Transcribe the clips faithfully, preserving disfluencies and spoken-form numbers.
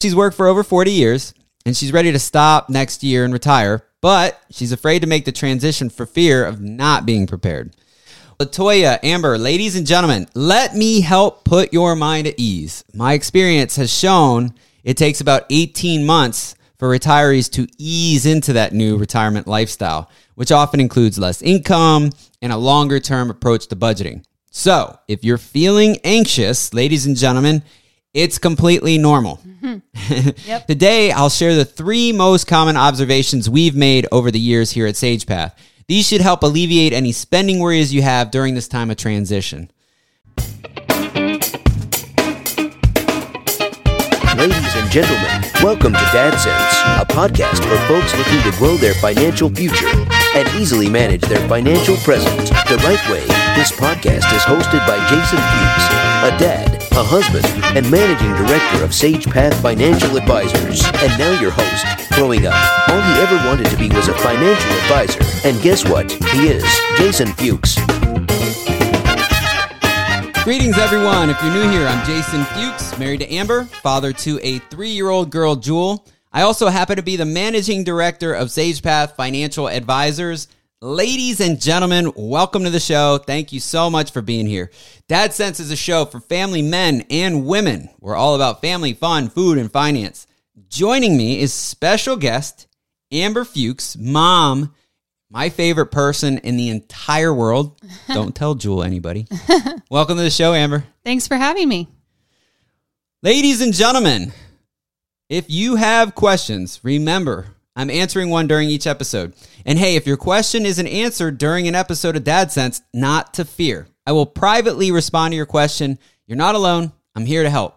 She's worked for over forty years, and she's ready to stop next year and retire, but she's afraid to make the transition for fear of not being prepared. Latoya, Amber, ladies and gentlemen, let me help put your mind at ease. My experience has shown it takes about eighteen months for retirees to ease into that new retirement lifestyle, which often includes less income and a longer-term approach to budgeting. So if you're feeling anxious, ladies and gentlemen, it's completely normal. Mm-hmm. Yep. Today, I'll share the three most common observations we've made over the years here at Sage Path. These should help alleviate any spending worries you have during this time of transition. Ladies and gentlemen, welcome to DadSense, a podcast for folks looking to grow their financial future and easily manage their financial present the right way. This podcast is hosted by Jason Hughes, a dad, a husband, and managing director of Sage Path Financial Advisors. And now your host. Growing up, all he ever wanted to be was a financial advisor. And guess what? He is Jason Fuchs. Greetings, everyone. If you're new here, I'm Jason Fuchs, married to Amber, father to a three-year-old girl, Jewel. I also happen to be the managing director of Sage Path Financial Advisors. Ladies and gentlemen, welcome to the show. Thank you so much for being here. Dad Sense is a show for family men and women. We're all about family, fun, food, and finance. Joining me is special guest Amber Fuchs, mom, my favorite person in the entire world. Don't tell Jewel anybody. Welcome to the show, Amber. Thanks for having me. Ladies and gentlemen, if you have questions, remember, I'm answering one during each episode. And hey, if your question isn't answered during an episode of Dad Sense, not to fear. I will privately respond to your question. You're not alone. I'm here to help.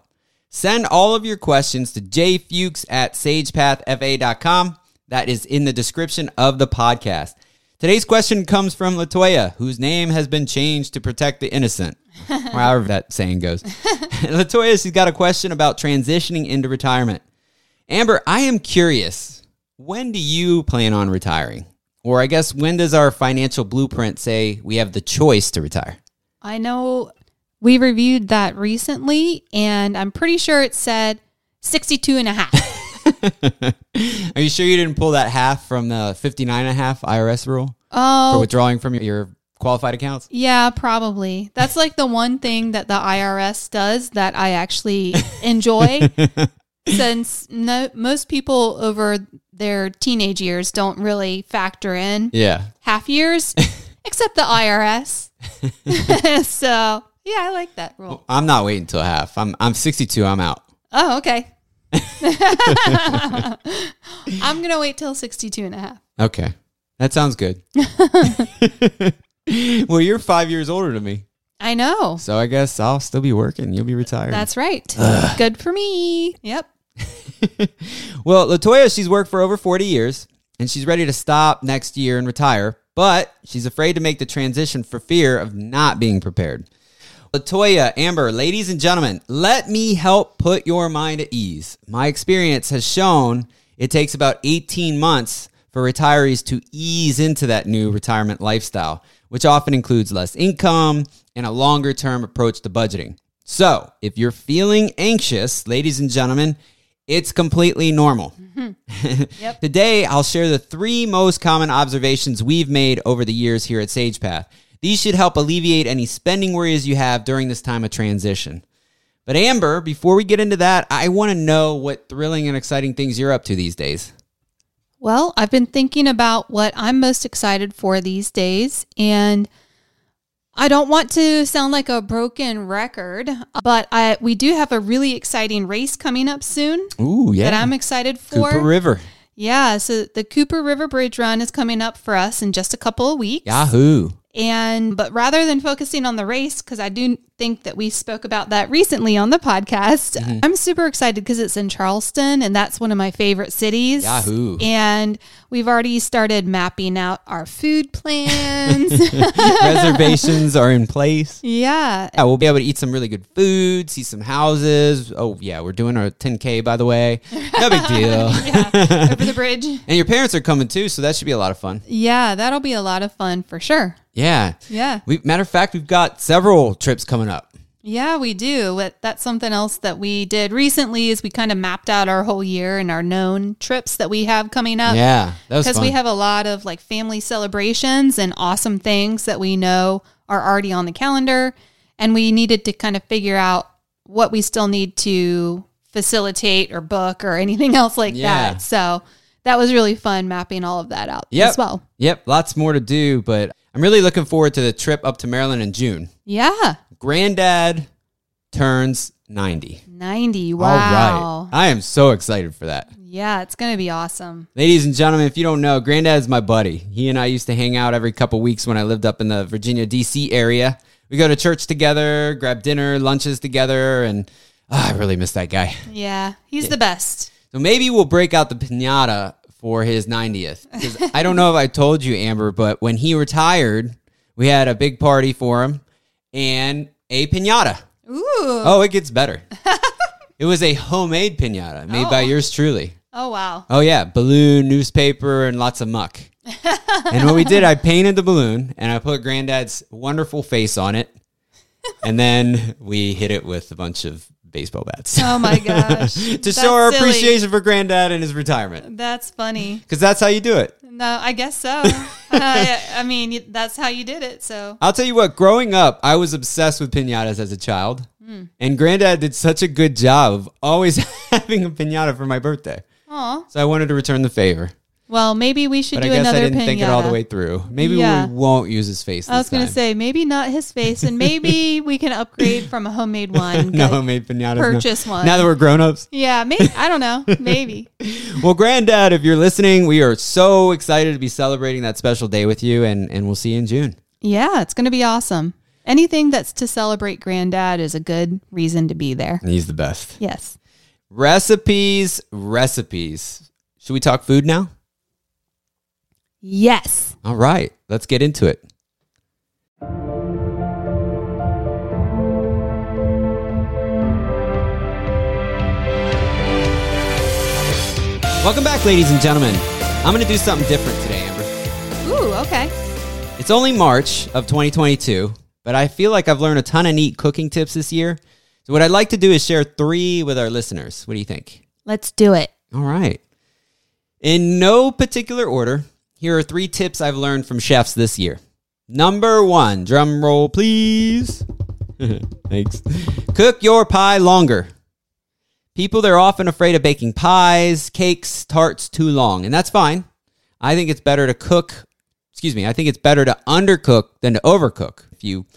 Send all of your questions to jfuchs at sagepathfa dot com. That is in the description of the podcast. Today's question comes from Latoya, whose name has been changed to protect the innocent, or however that saying goes. Latoya, she's got a question about transitioning into retirement. Amber, I am curious. When do you plan on retiring? Or I guess, when does our financial blueprint say we have the choice to retire? I know we reviewed that recently, and I'm pretty sure it said sixty-two and a half. Are you sure you didn't pull that half from the fifty-nine and a half I R S rule? Oh. For withdrawing from your qualified accounts? Yeah, probably. That's like the one thing that the I R S does that I actually enjoy. Since no, most people over their teenage years don't really factor in yeah. half years, except the I R S. So, yeah, I like that rule. Well, I'm not waiting till half. I'm I'm sixty-two. I'm out. Oh, okay. I'm going to wait till sixty-two and a half. Okay. That sounds good. Well, you're five years older than me. I know. So I guess I'll still be working. You'll be retired. That's right. Ugh. Good for me. Yep. Well, Latoya, she's worked for over forty years, and she's ready to stop next year and retire, but she's afraid to make the transition for fear of not being prepared. Latoya, Amber, ladies and gentlemen, let me help put your mind at ease. My experience has shown it takes about eighteen months for retirees to ease into that new retirement lifestyle, which often includes less income and a longer-term approach to budgeting. So if you're feeling anxious, ladies and gentlemen, it's completely normal. Mm-hmm. Yep. Today, I'll share the three most common observations we've made over the years here at Sage Path. These should help alleviate any spending worries you have during this time of transition. But Amber, before we get into that, I want to know what thrilling and exciting things you're up to these days. Well, I've been thinking about what I'm most excited for these days, and I don't want to sound like a broken record, but I, we do have a really exciting race coming up soon. Ooh, yeah. That I'm excited for. Cooper River. Yeah, so the Cooper River Bridge Run is coming up for us in just a couple of weeks. Yahoo. And but rather than focusing on the race, because I do think that we spoke about that recently on the podcast, mm-hmm. I'm super excited because it's in Charleston, and that's one of my favorite cities. Yahoo! And we've already started mapping out our food plans. Reservations are in place. Yeah. Yeah, we'll be able to eat some really good food, see some houses. Oh yeah, we're doing our ten K, by the way. No big deal. Yeah, over the bridge. And your parents are coming too, so that should be a lot of fun. Yeah, that'll be a lot of fun for sure. Yeah. Yeah. We, matter of fact, we've got several trips coming up. Yeah, we do. That's something else that we did recently is we kind of mapped out our whole year and our known trips that we have coming up. Yeah, that was fun. Because we have a lot of like family celebrations and awesome things that we know are already on the calendar. And we needed to kind of figure out what we still need to facilitate or book or anything else like yeah. that. So that was really fun mapping all of that out yep. as well. Yep, lots more to do, but I'm really looking forward to the trip up to Maryland in June. Yeah. Granddad turns ninety. ninety, wow. All right. I am so excited for that. Yeah, it's going to be awesome. Ladies and gentlemen, if you don't know, Granddad is my buddy. He and I used to hang out every couple weeks when I lived up in the Virginia, D C area. We go to church together, grab dinner, lunches together, and oh, I really miss that guy. Yeah, he's yeah. the best. So maybe we'll break out the piñata for his ninetieth. Because I don't know if I told you, Amber, but when he retired, we had a big party for him and a piñata. Ooh. Oh, it gets better. It was a homemade piñata made oh. by yours truly. Oh, wow. Oh, yeah. Balloon, newspaper, and lots of muck. And what we did, I painted the balloon and I put Granddad's wonderful face on it. And then we hit it with a bunch of baseball bats. Oh my gosh. to that's show our silly. appreciation for Granddad and his retirement. That's funny. Because that's how you do it. No, I guess so. uh, I mean, that's how you did it. So I'll tell you what, growing up, I was obsessed with piñatas as a child. Mm. And Granddad did such a good job of always having a piñata for my birthday. Aww. So I wanted to return the favor. Well, maybe we should but do another piñata. I guess I didn't piñata. think it all the way through. Maybe yeah. we won't use his face this time. I was going to say, maybe not his face, and maybe we can upgrade from a homemade one. no homemade piñata. Purchase no. one. Now that we're grown-ups? Yeah, maybe. I don't know. Maybe. Well, Granddad, if you're listening, we are so excited to be celebrating that special day with you, and, and we'll see you in June. Yeah, it's going to be awesome. Anything that's to celebrate Granddad is a good reason to be there. He's the best. Yes. Recipes, recipes. Should we talk food now? Yes. All right. Let's get into it. Welcome back, ladies and gentlemen. I'm going to do something different today, Amber. Ooh, okay. It's only March of twenty twenty-two, but I feel like I've learned a ton of neat cooking tips this year. So what I'd like to do is share three with our listeners. What do you think? Let's do it. All right. In no particular order, here are three tips I've learned from chefs this year. Number one, drum roll, please. Thanks. Cook your pie longer. People, they're often afraid of baking pies, cakes, tarts too long, and that's fine. I think it's better to cook, excuse me, I think it's better to undercook than to overcook. If you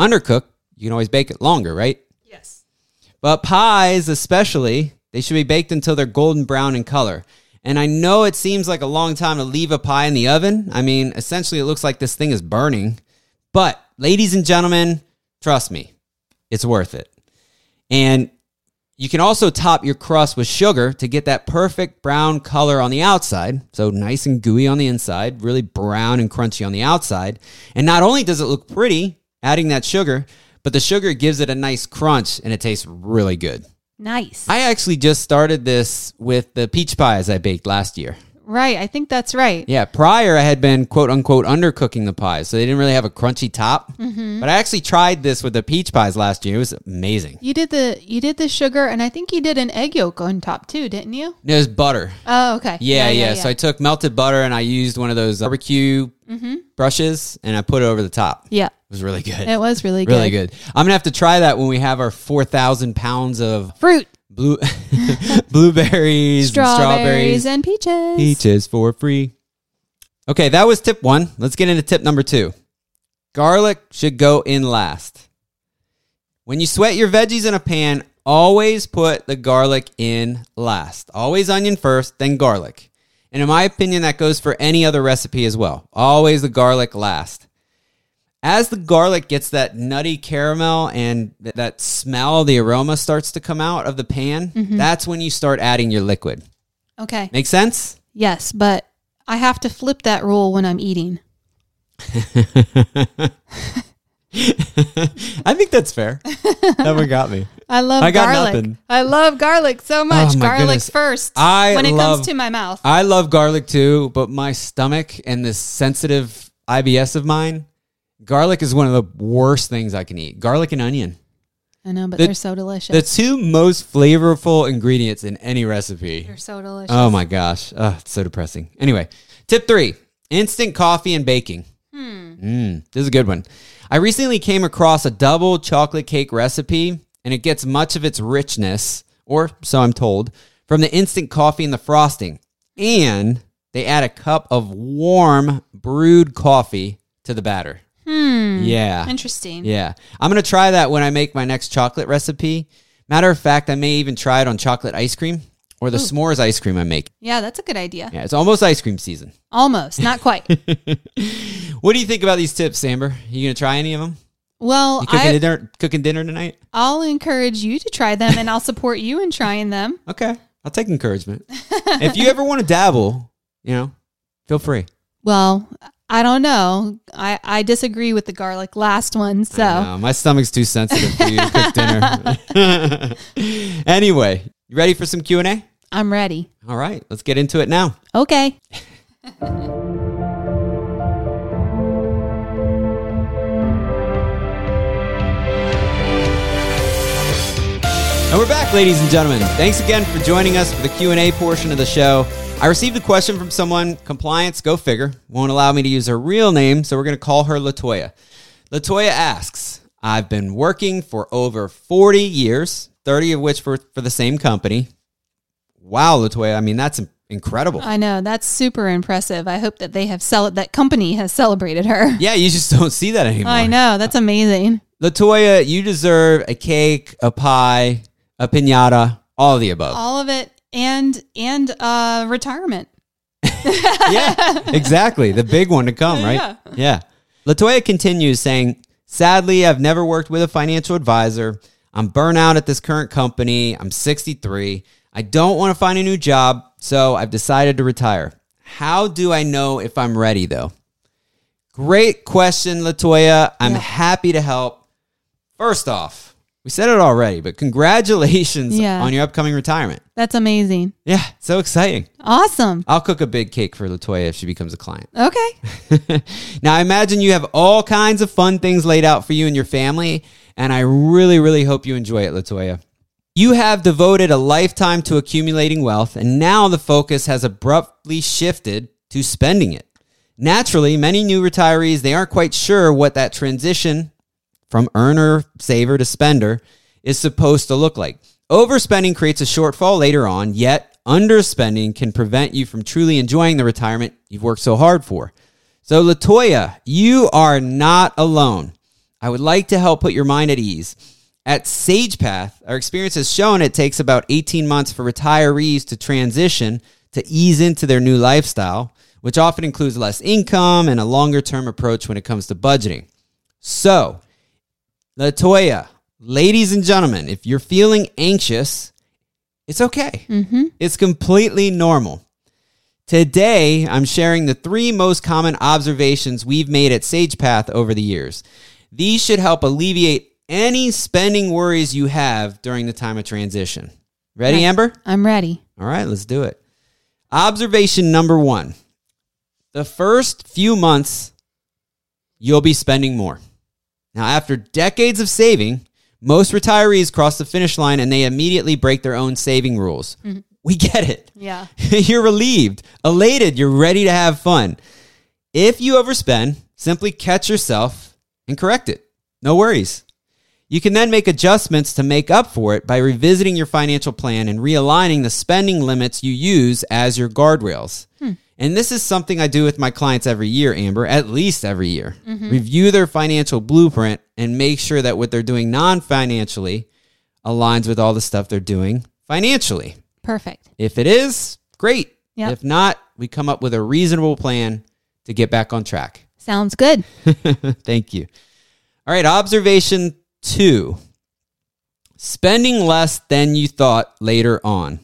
undercook, you can always bake it longer, right? Yes. But pies especially, they should be baked until they're golden brown in color. And I know it seems like a long time to leave a pie in the oven. I mean, essentially, it looks like this thing is burning. But, ladies and gentlemen, trust me, it's worth it. And you can also top your crust with sugar to get that perfect brown color on the outside. So nice and gooey on the inside, really brown and crunchy on the outside. And not only does it look pretty, adding that sugar, but the sugar gives it a nice crunch and it tastes really good. Nice. I actually just started this with the peach pies I baked last year. Right. I think that's right. Yeah. Prior, I had been, quote unquote, undercooking the pies, so they didn't really have a crunchy top. Mm-hmm. But I actually tried this with the peach pies last year. It was amazing. You did the you did the sugar, and I think you did an egg yolk on top too, didn't you? No, it was butter. Oh, okay. Yeah yeah, yeah, yeah. So I took melted butter, and I used one of those barbecue mm-hmm. brushes, and I put it over the top. Yeah. It was really good. It was really good. Really good. I'm going to have to try that when we have our four thousand pounds of fruit. Blue blueberries, strawberries, and strawberries, and peaches. Peaches for free. Okay, that was tip one. Let's get into tip number two. Garlic should go in last. When you sweat your veggies in a pan, always put the garlic in last. Always onion first, then garlic. And in my opinion, that goes for any other recipe as well. Always the garlic last. As the garlic gets that nutty caramel and th- that smell, the aroma starts to come out of the pan, mm-hmm. that's when you start adding your liquid. Okay. Make sense? Yes, but I have to flip that rule when I'm eating. I think that's fair. That one got me. I love I got garlic. Nothing. I love garlic so much. Oh, garlic goodness. First I when it love, comes to my mouth. I love garlic too, but my stomach and this sensitive I B S of mine, garlic is one of the worst things I can eat. Garlic and onion. I know, but the, they're so delicious. The two most flavorful ingredients in any recipe. They're so delicious. Oh my gosh. Oh, it's so depressing. Anyway, tip three, instant coffee and baking. Hmm. Mm, this is a good one. I recently came across a double chocolate cake recipe, and it gets much of its richness, or so I'm told, from the instant coffee and the frosting. And they add a cup of warm brewed coffee to the batter. Hmm. Yeah. Interesting. Yeah. I'm going to try that when I make my next chocolate recipe. Matter of fact, I may even try it on chocolate ice cream or the Ooh. S'mores ice cream I make. Yeah, that's a good idea. Yeah, it's almost ice cream season. Almost. Not quite. What do you think about these tips, Amber? Are you going to try any of them? Well, you cooking I... Dinner, cooking dinner tonight? I'll encourage you to try them, and I'll support you in trying them. Okay. I'll take encouragement. If you ever want to dabble, you know, feel free. Well, I don't know. I, I disagree with the garlic last one. So I know. My stomach's too sensitive for you to cook dinner. Anyway, you ready for some Q and A? I'm ready. All right. Let's get into it now. Okay. And we're back, ladies and gentlemen. Thanks again for joining us for the Q and A portion of the show. I received a question from someone, compliance, go figure, won't allow me to use her real name, so we're going to call her LaToya. LaToya asks, I've been working for over forty years, thirty of which for, for the same company. Wow, LaToya, I mean, that's incredible. I know, that's super impressive. I hope that they have cel- that company has celebrated her. Yeah, you just don't see that anymore. I know, that's amazing. LaToya, you deserve a cake, a pie, a piñata, all of the above. All of it, and and uh, retirement. Yeah, exactly. The big one to come, right? Yeah. yeah. LaToya continues saying, sadly, I've never worked with a financial advisor. I'm burnt out at this current company. I'm sixty-three. I don't want to find a new job, so I've decided to retire. How do I know if I'm ready, though? Great question, LaToya. I'm yeah. happy to help. First off, we said it already, but congratulations yeah. on your upcoming retirement. That's amazing. Yeah, so exciting. Awesome. I'll cook a big cake for LaToya if she becomes a client. Okay. Now, I imagine you have all kinds of fun things laid out for you and your family, and I really, really hope you enjoy it, LaToya. You have devoted a lifetime to accumulating wealth, and now the focus has abruptly shifted to spending it. Naturally, many new retirees, they aren't quite sure what that transition from earner, saver to spender is supposed to look like. Overspending creates a shortfall later on, yet underspending can prevent you from truly enjoying the retirement you've worked so hard for. So LaToya, you are not alone. I would like to help put your mind at ease. At Sage Path, our experience has shown it takes about eighteen months for retirees to transition to ease into their new lifestyle, which often includes less income and a longer-term approach when it comes to budgeting. So LaToya, ladies and gentlemen, if you're feeling anxious, it's okay. Mm-hmm. It's completely normal. Today, I'm sharing the three most common observations we've made at Sage Path over the years. These should help alleviate any spending worries you have during the time of transition. Ready, nice. Amber? I'm ready. All right, let's do it. Observation number one. The first few months, you'll be spending more. Now, after decades of saving, most retirees cross the finish line and they immediately break their own saving rules. Mm-hmm. We get it. Yeah. You're relieved, elated, you're ready to have fun. If you overspend, simply catch yourself and correct it. No worries. You can then make adjustments to make up for it by revisiting your financial plan and realigning the spending limits you use as your guardrails. Hmm. And this is something I do with my clients every year, Amber, at least every year. Mm-hmm. Review their financial blueprint and make sure that what they're doing non-financially aligns with all the stuff they're doing financially. Perfect. If it is, great. Yep. If not, we come up with a reasonable plan to get back on track. Sounds good. Thank you. All right, observation two. Spending less than you thought later on.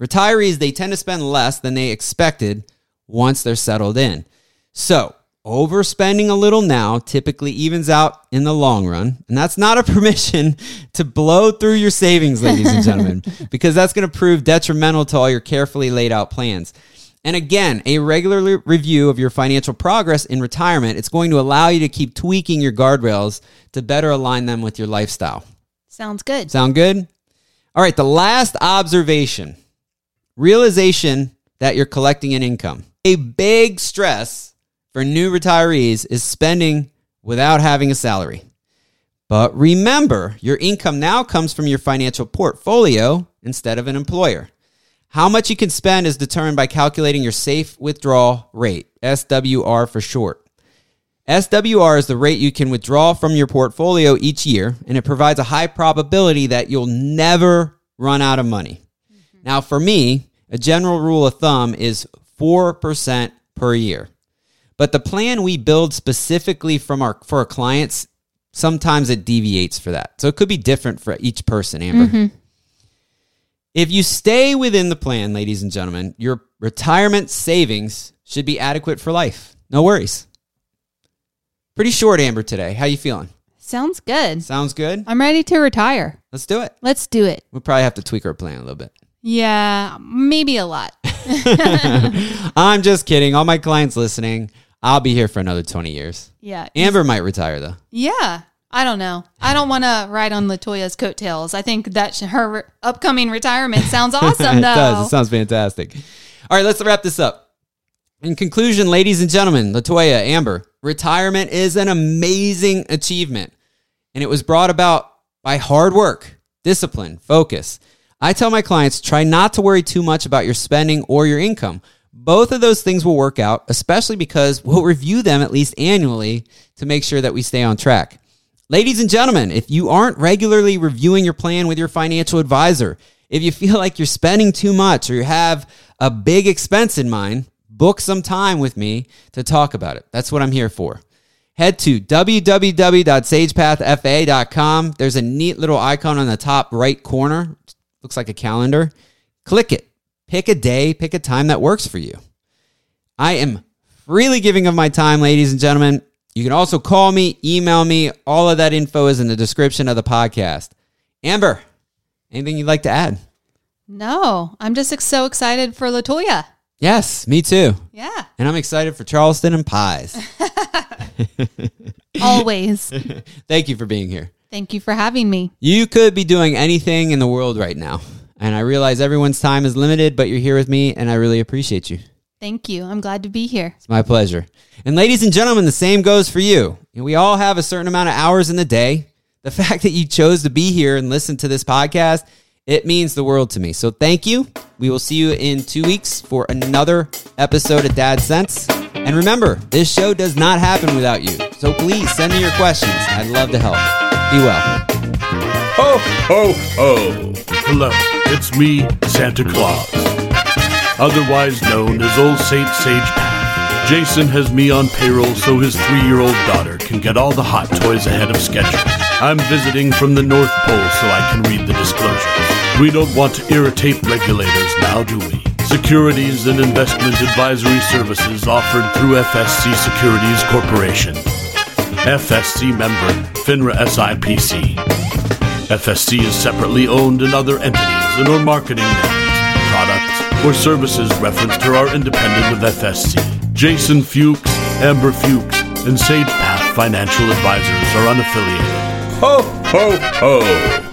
Retirees, they tend to spend less than they expected once they're settled in. So overspending a little now typically evens out in the long run. And that's not a permission to blow through your savings, ladies and gentlemen, because that's going to prove detrimental to all your carefully laid out plans. And again, a regular review of your financial progress in retirement, it's going to allow you to keep tweaking your guardrails to better align them with your lifestyle. Sounds good. Sound good? All right. The last observation, realization that you're collecting an income. A big stress for new retirees is spending without having a salary. But remember, your income now comes from your financial portfolio instead of an employer. How much you can spend is determined by calculating your safe withdrawal rate, S W R for short. S W R is the rate you can withdraw from your portfolio each year, and it provides a high probability that you'll never run out of money. Mm-hmm. Now, for me, a general rule of thumb is four percent per year. But the plan we build specifically from our for our clients, sometimes it deviates for that. So it could be different for each person, Amber. Mm-hmm. If you stay within the plan, ladies and gentlemen, your retirement savings should be adequate for life. No worries. Pretty short, Amber, today. How you feeling? Sounds good. Sounds good? I'm ready to retire. Let's do it. Let's do it. We'll probably have to tweak our plan a little bit. Yeah, maybe a lot. I'm just kidding. All my clients listening, I'll be here for another twenty years. Yeah. Amber might retire, though. Yeah. I don't know. I don't want to ride on Latoya's coattails. I think that sh- her re- upcoming retirement sounds awesome, it though. It does. It sounds fantastic. All right, let's wrap this up. In conclusion, ladies and gentlemen, Latoya, Amber, retirement is an amazing achievement, and it was brought about by hard work, discipline, focus. I tell my clients, try not to worry too much about your spending or your income. Both of those things will work out, especially because we'll review them at least annually to make sure that we stay on track. Ladies and gentlemen, if you aren't regularly reviewing your plan with your financial advisor, if you feel like you're spending too much or you have a big expense in mind, book some time with me to talk about it. That's what I'm here for. Head to w w w dot sage path f a dot com. There's a neat little icon on the top right corner. Looks like a calendar. Click it. Pick a day, pick a time that works for you. I am freely giving of my time, ladies and gentlemen. You can also call me, email me. All of that info is in the description of the podcast. Amber, anything you'd like to add? No, I'm just so excited for Latoya. Yes, me too. Yeah. And I'm excited for Charleston and pies. Always. Thank you for being here. Thank you for having me. You could be doing anything in the world right now. And I realize everyone's time is limited, but you're here with me, and I really appreciate you. Thank you. I'm glad to be here. It's my pleasure. And ladies and gentlemen, the same goes for you. We all have a certain amount of hours in the day. The fact that you chose to be here and listen to this podcast, it means the world to me. So thank you. We will see you in two weeks for another episode of DadSense. And remember, this show does not happen without you. So please send me your questions. I'd love to help. Be well. Ho, ho, ho. Hello, it's me, Santa Claus, otherwise known as Old Saint Sage Path. Jason has me on payroll so his three-year-old daughter can get all the hot toys ahead of schedule. I'm visiting from the North Pole so I can read the disclosures. We don't want to irritate regulators now, do we? Securities and investment advisory services offered through F S C Securities Corporation. F S C member, FINRA S I P C. F S C is separately owned in other entities and or marketing names, products, or services referenced here are independent of F S C. Jason Fuchs, Amber Fuchs, and Sage Path Financial Advisors are unaffiliated. Ho, ho, ho!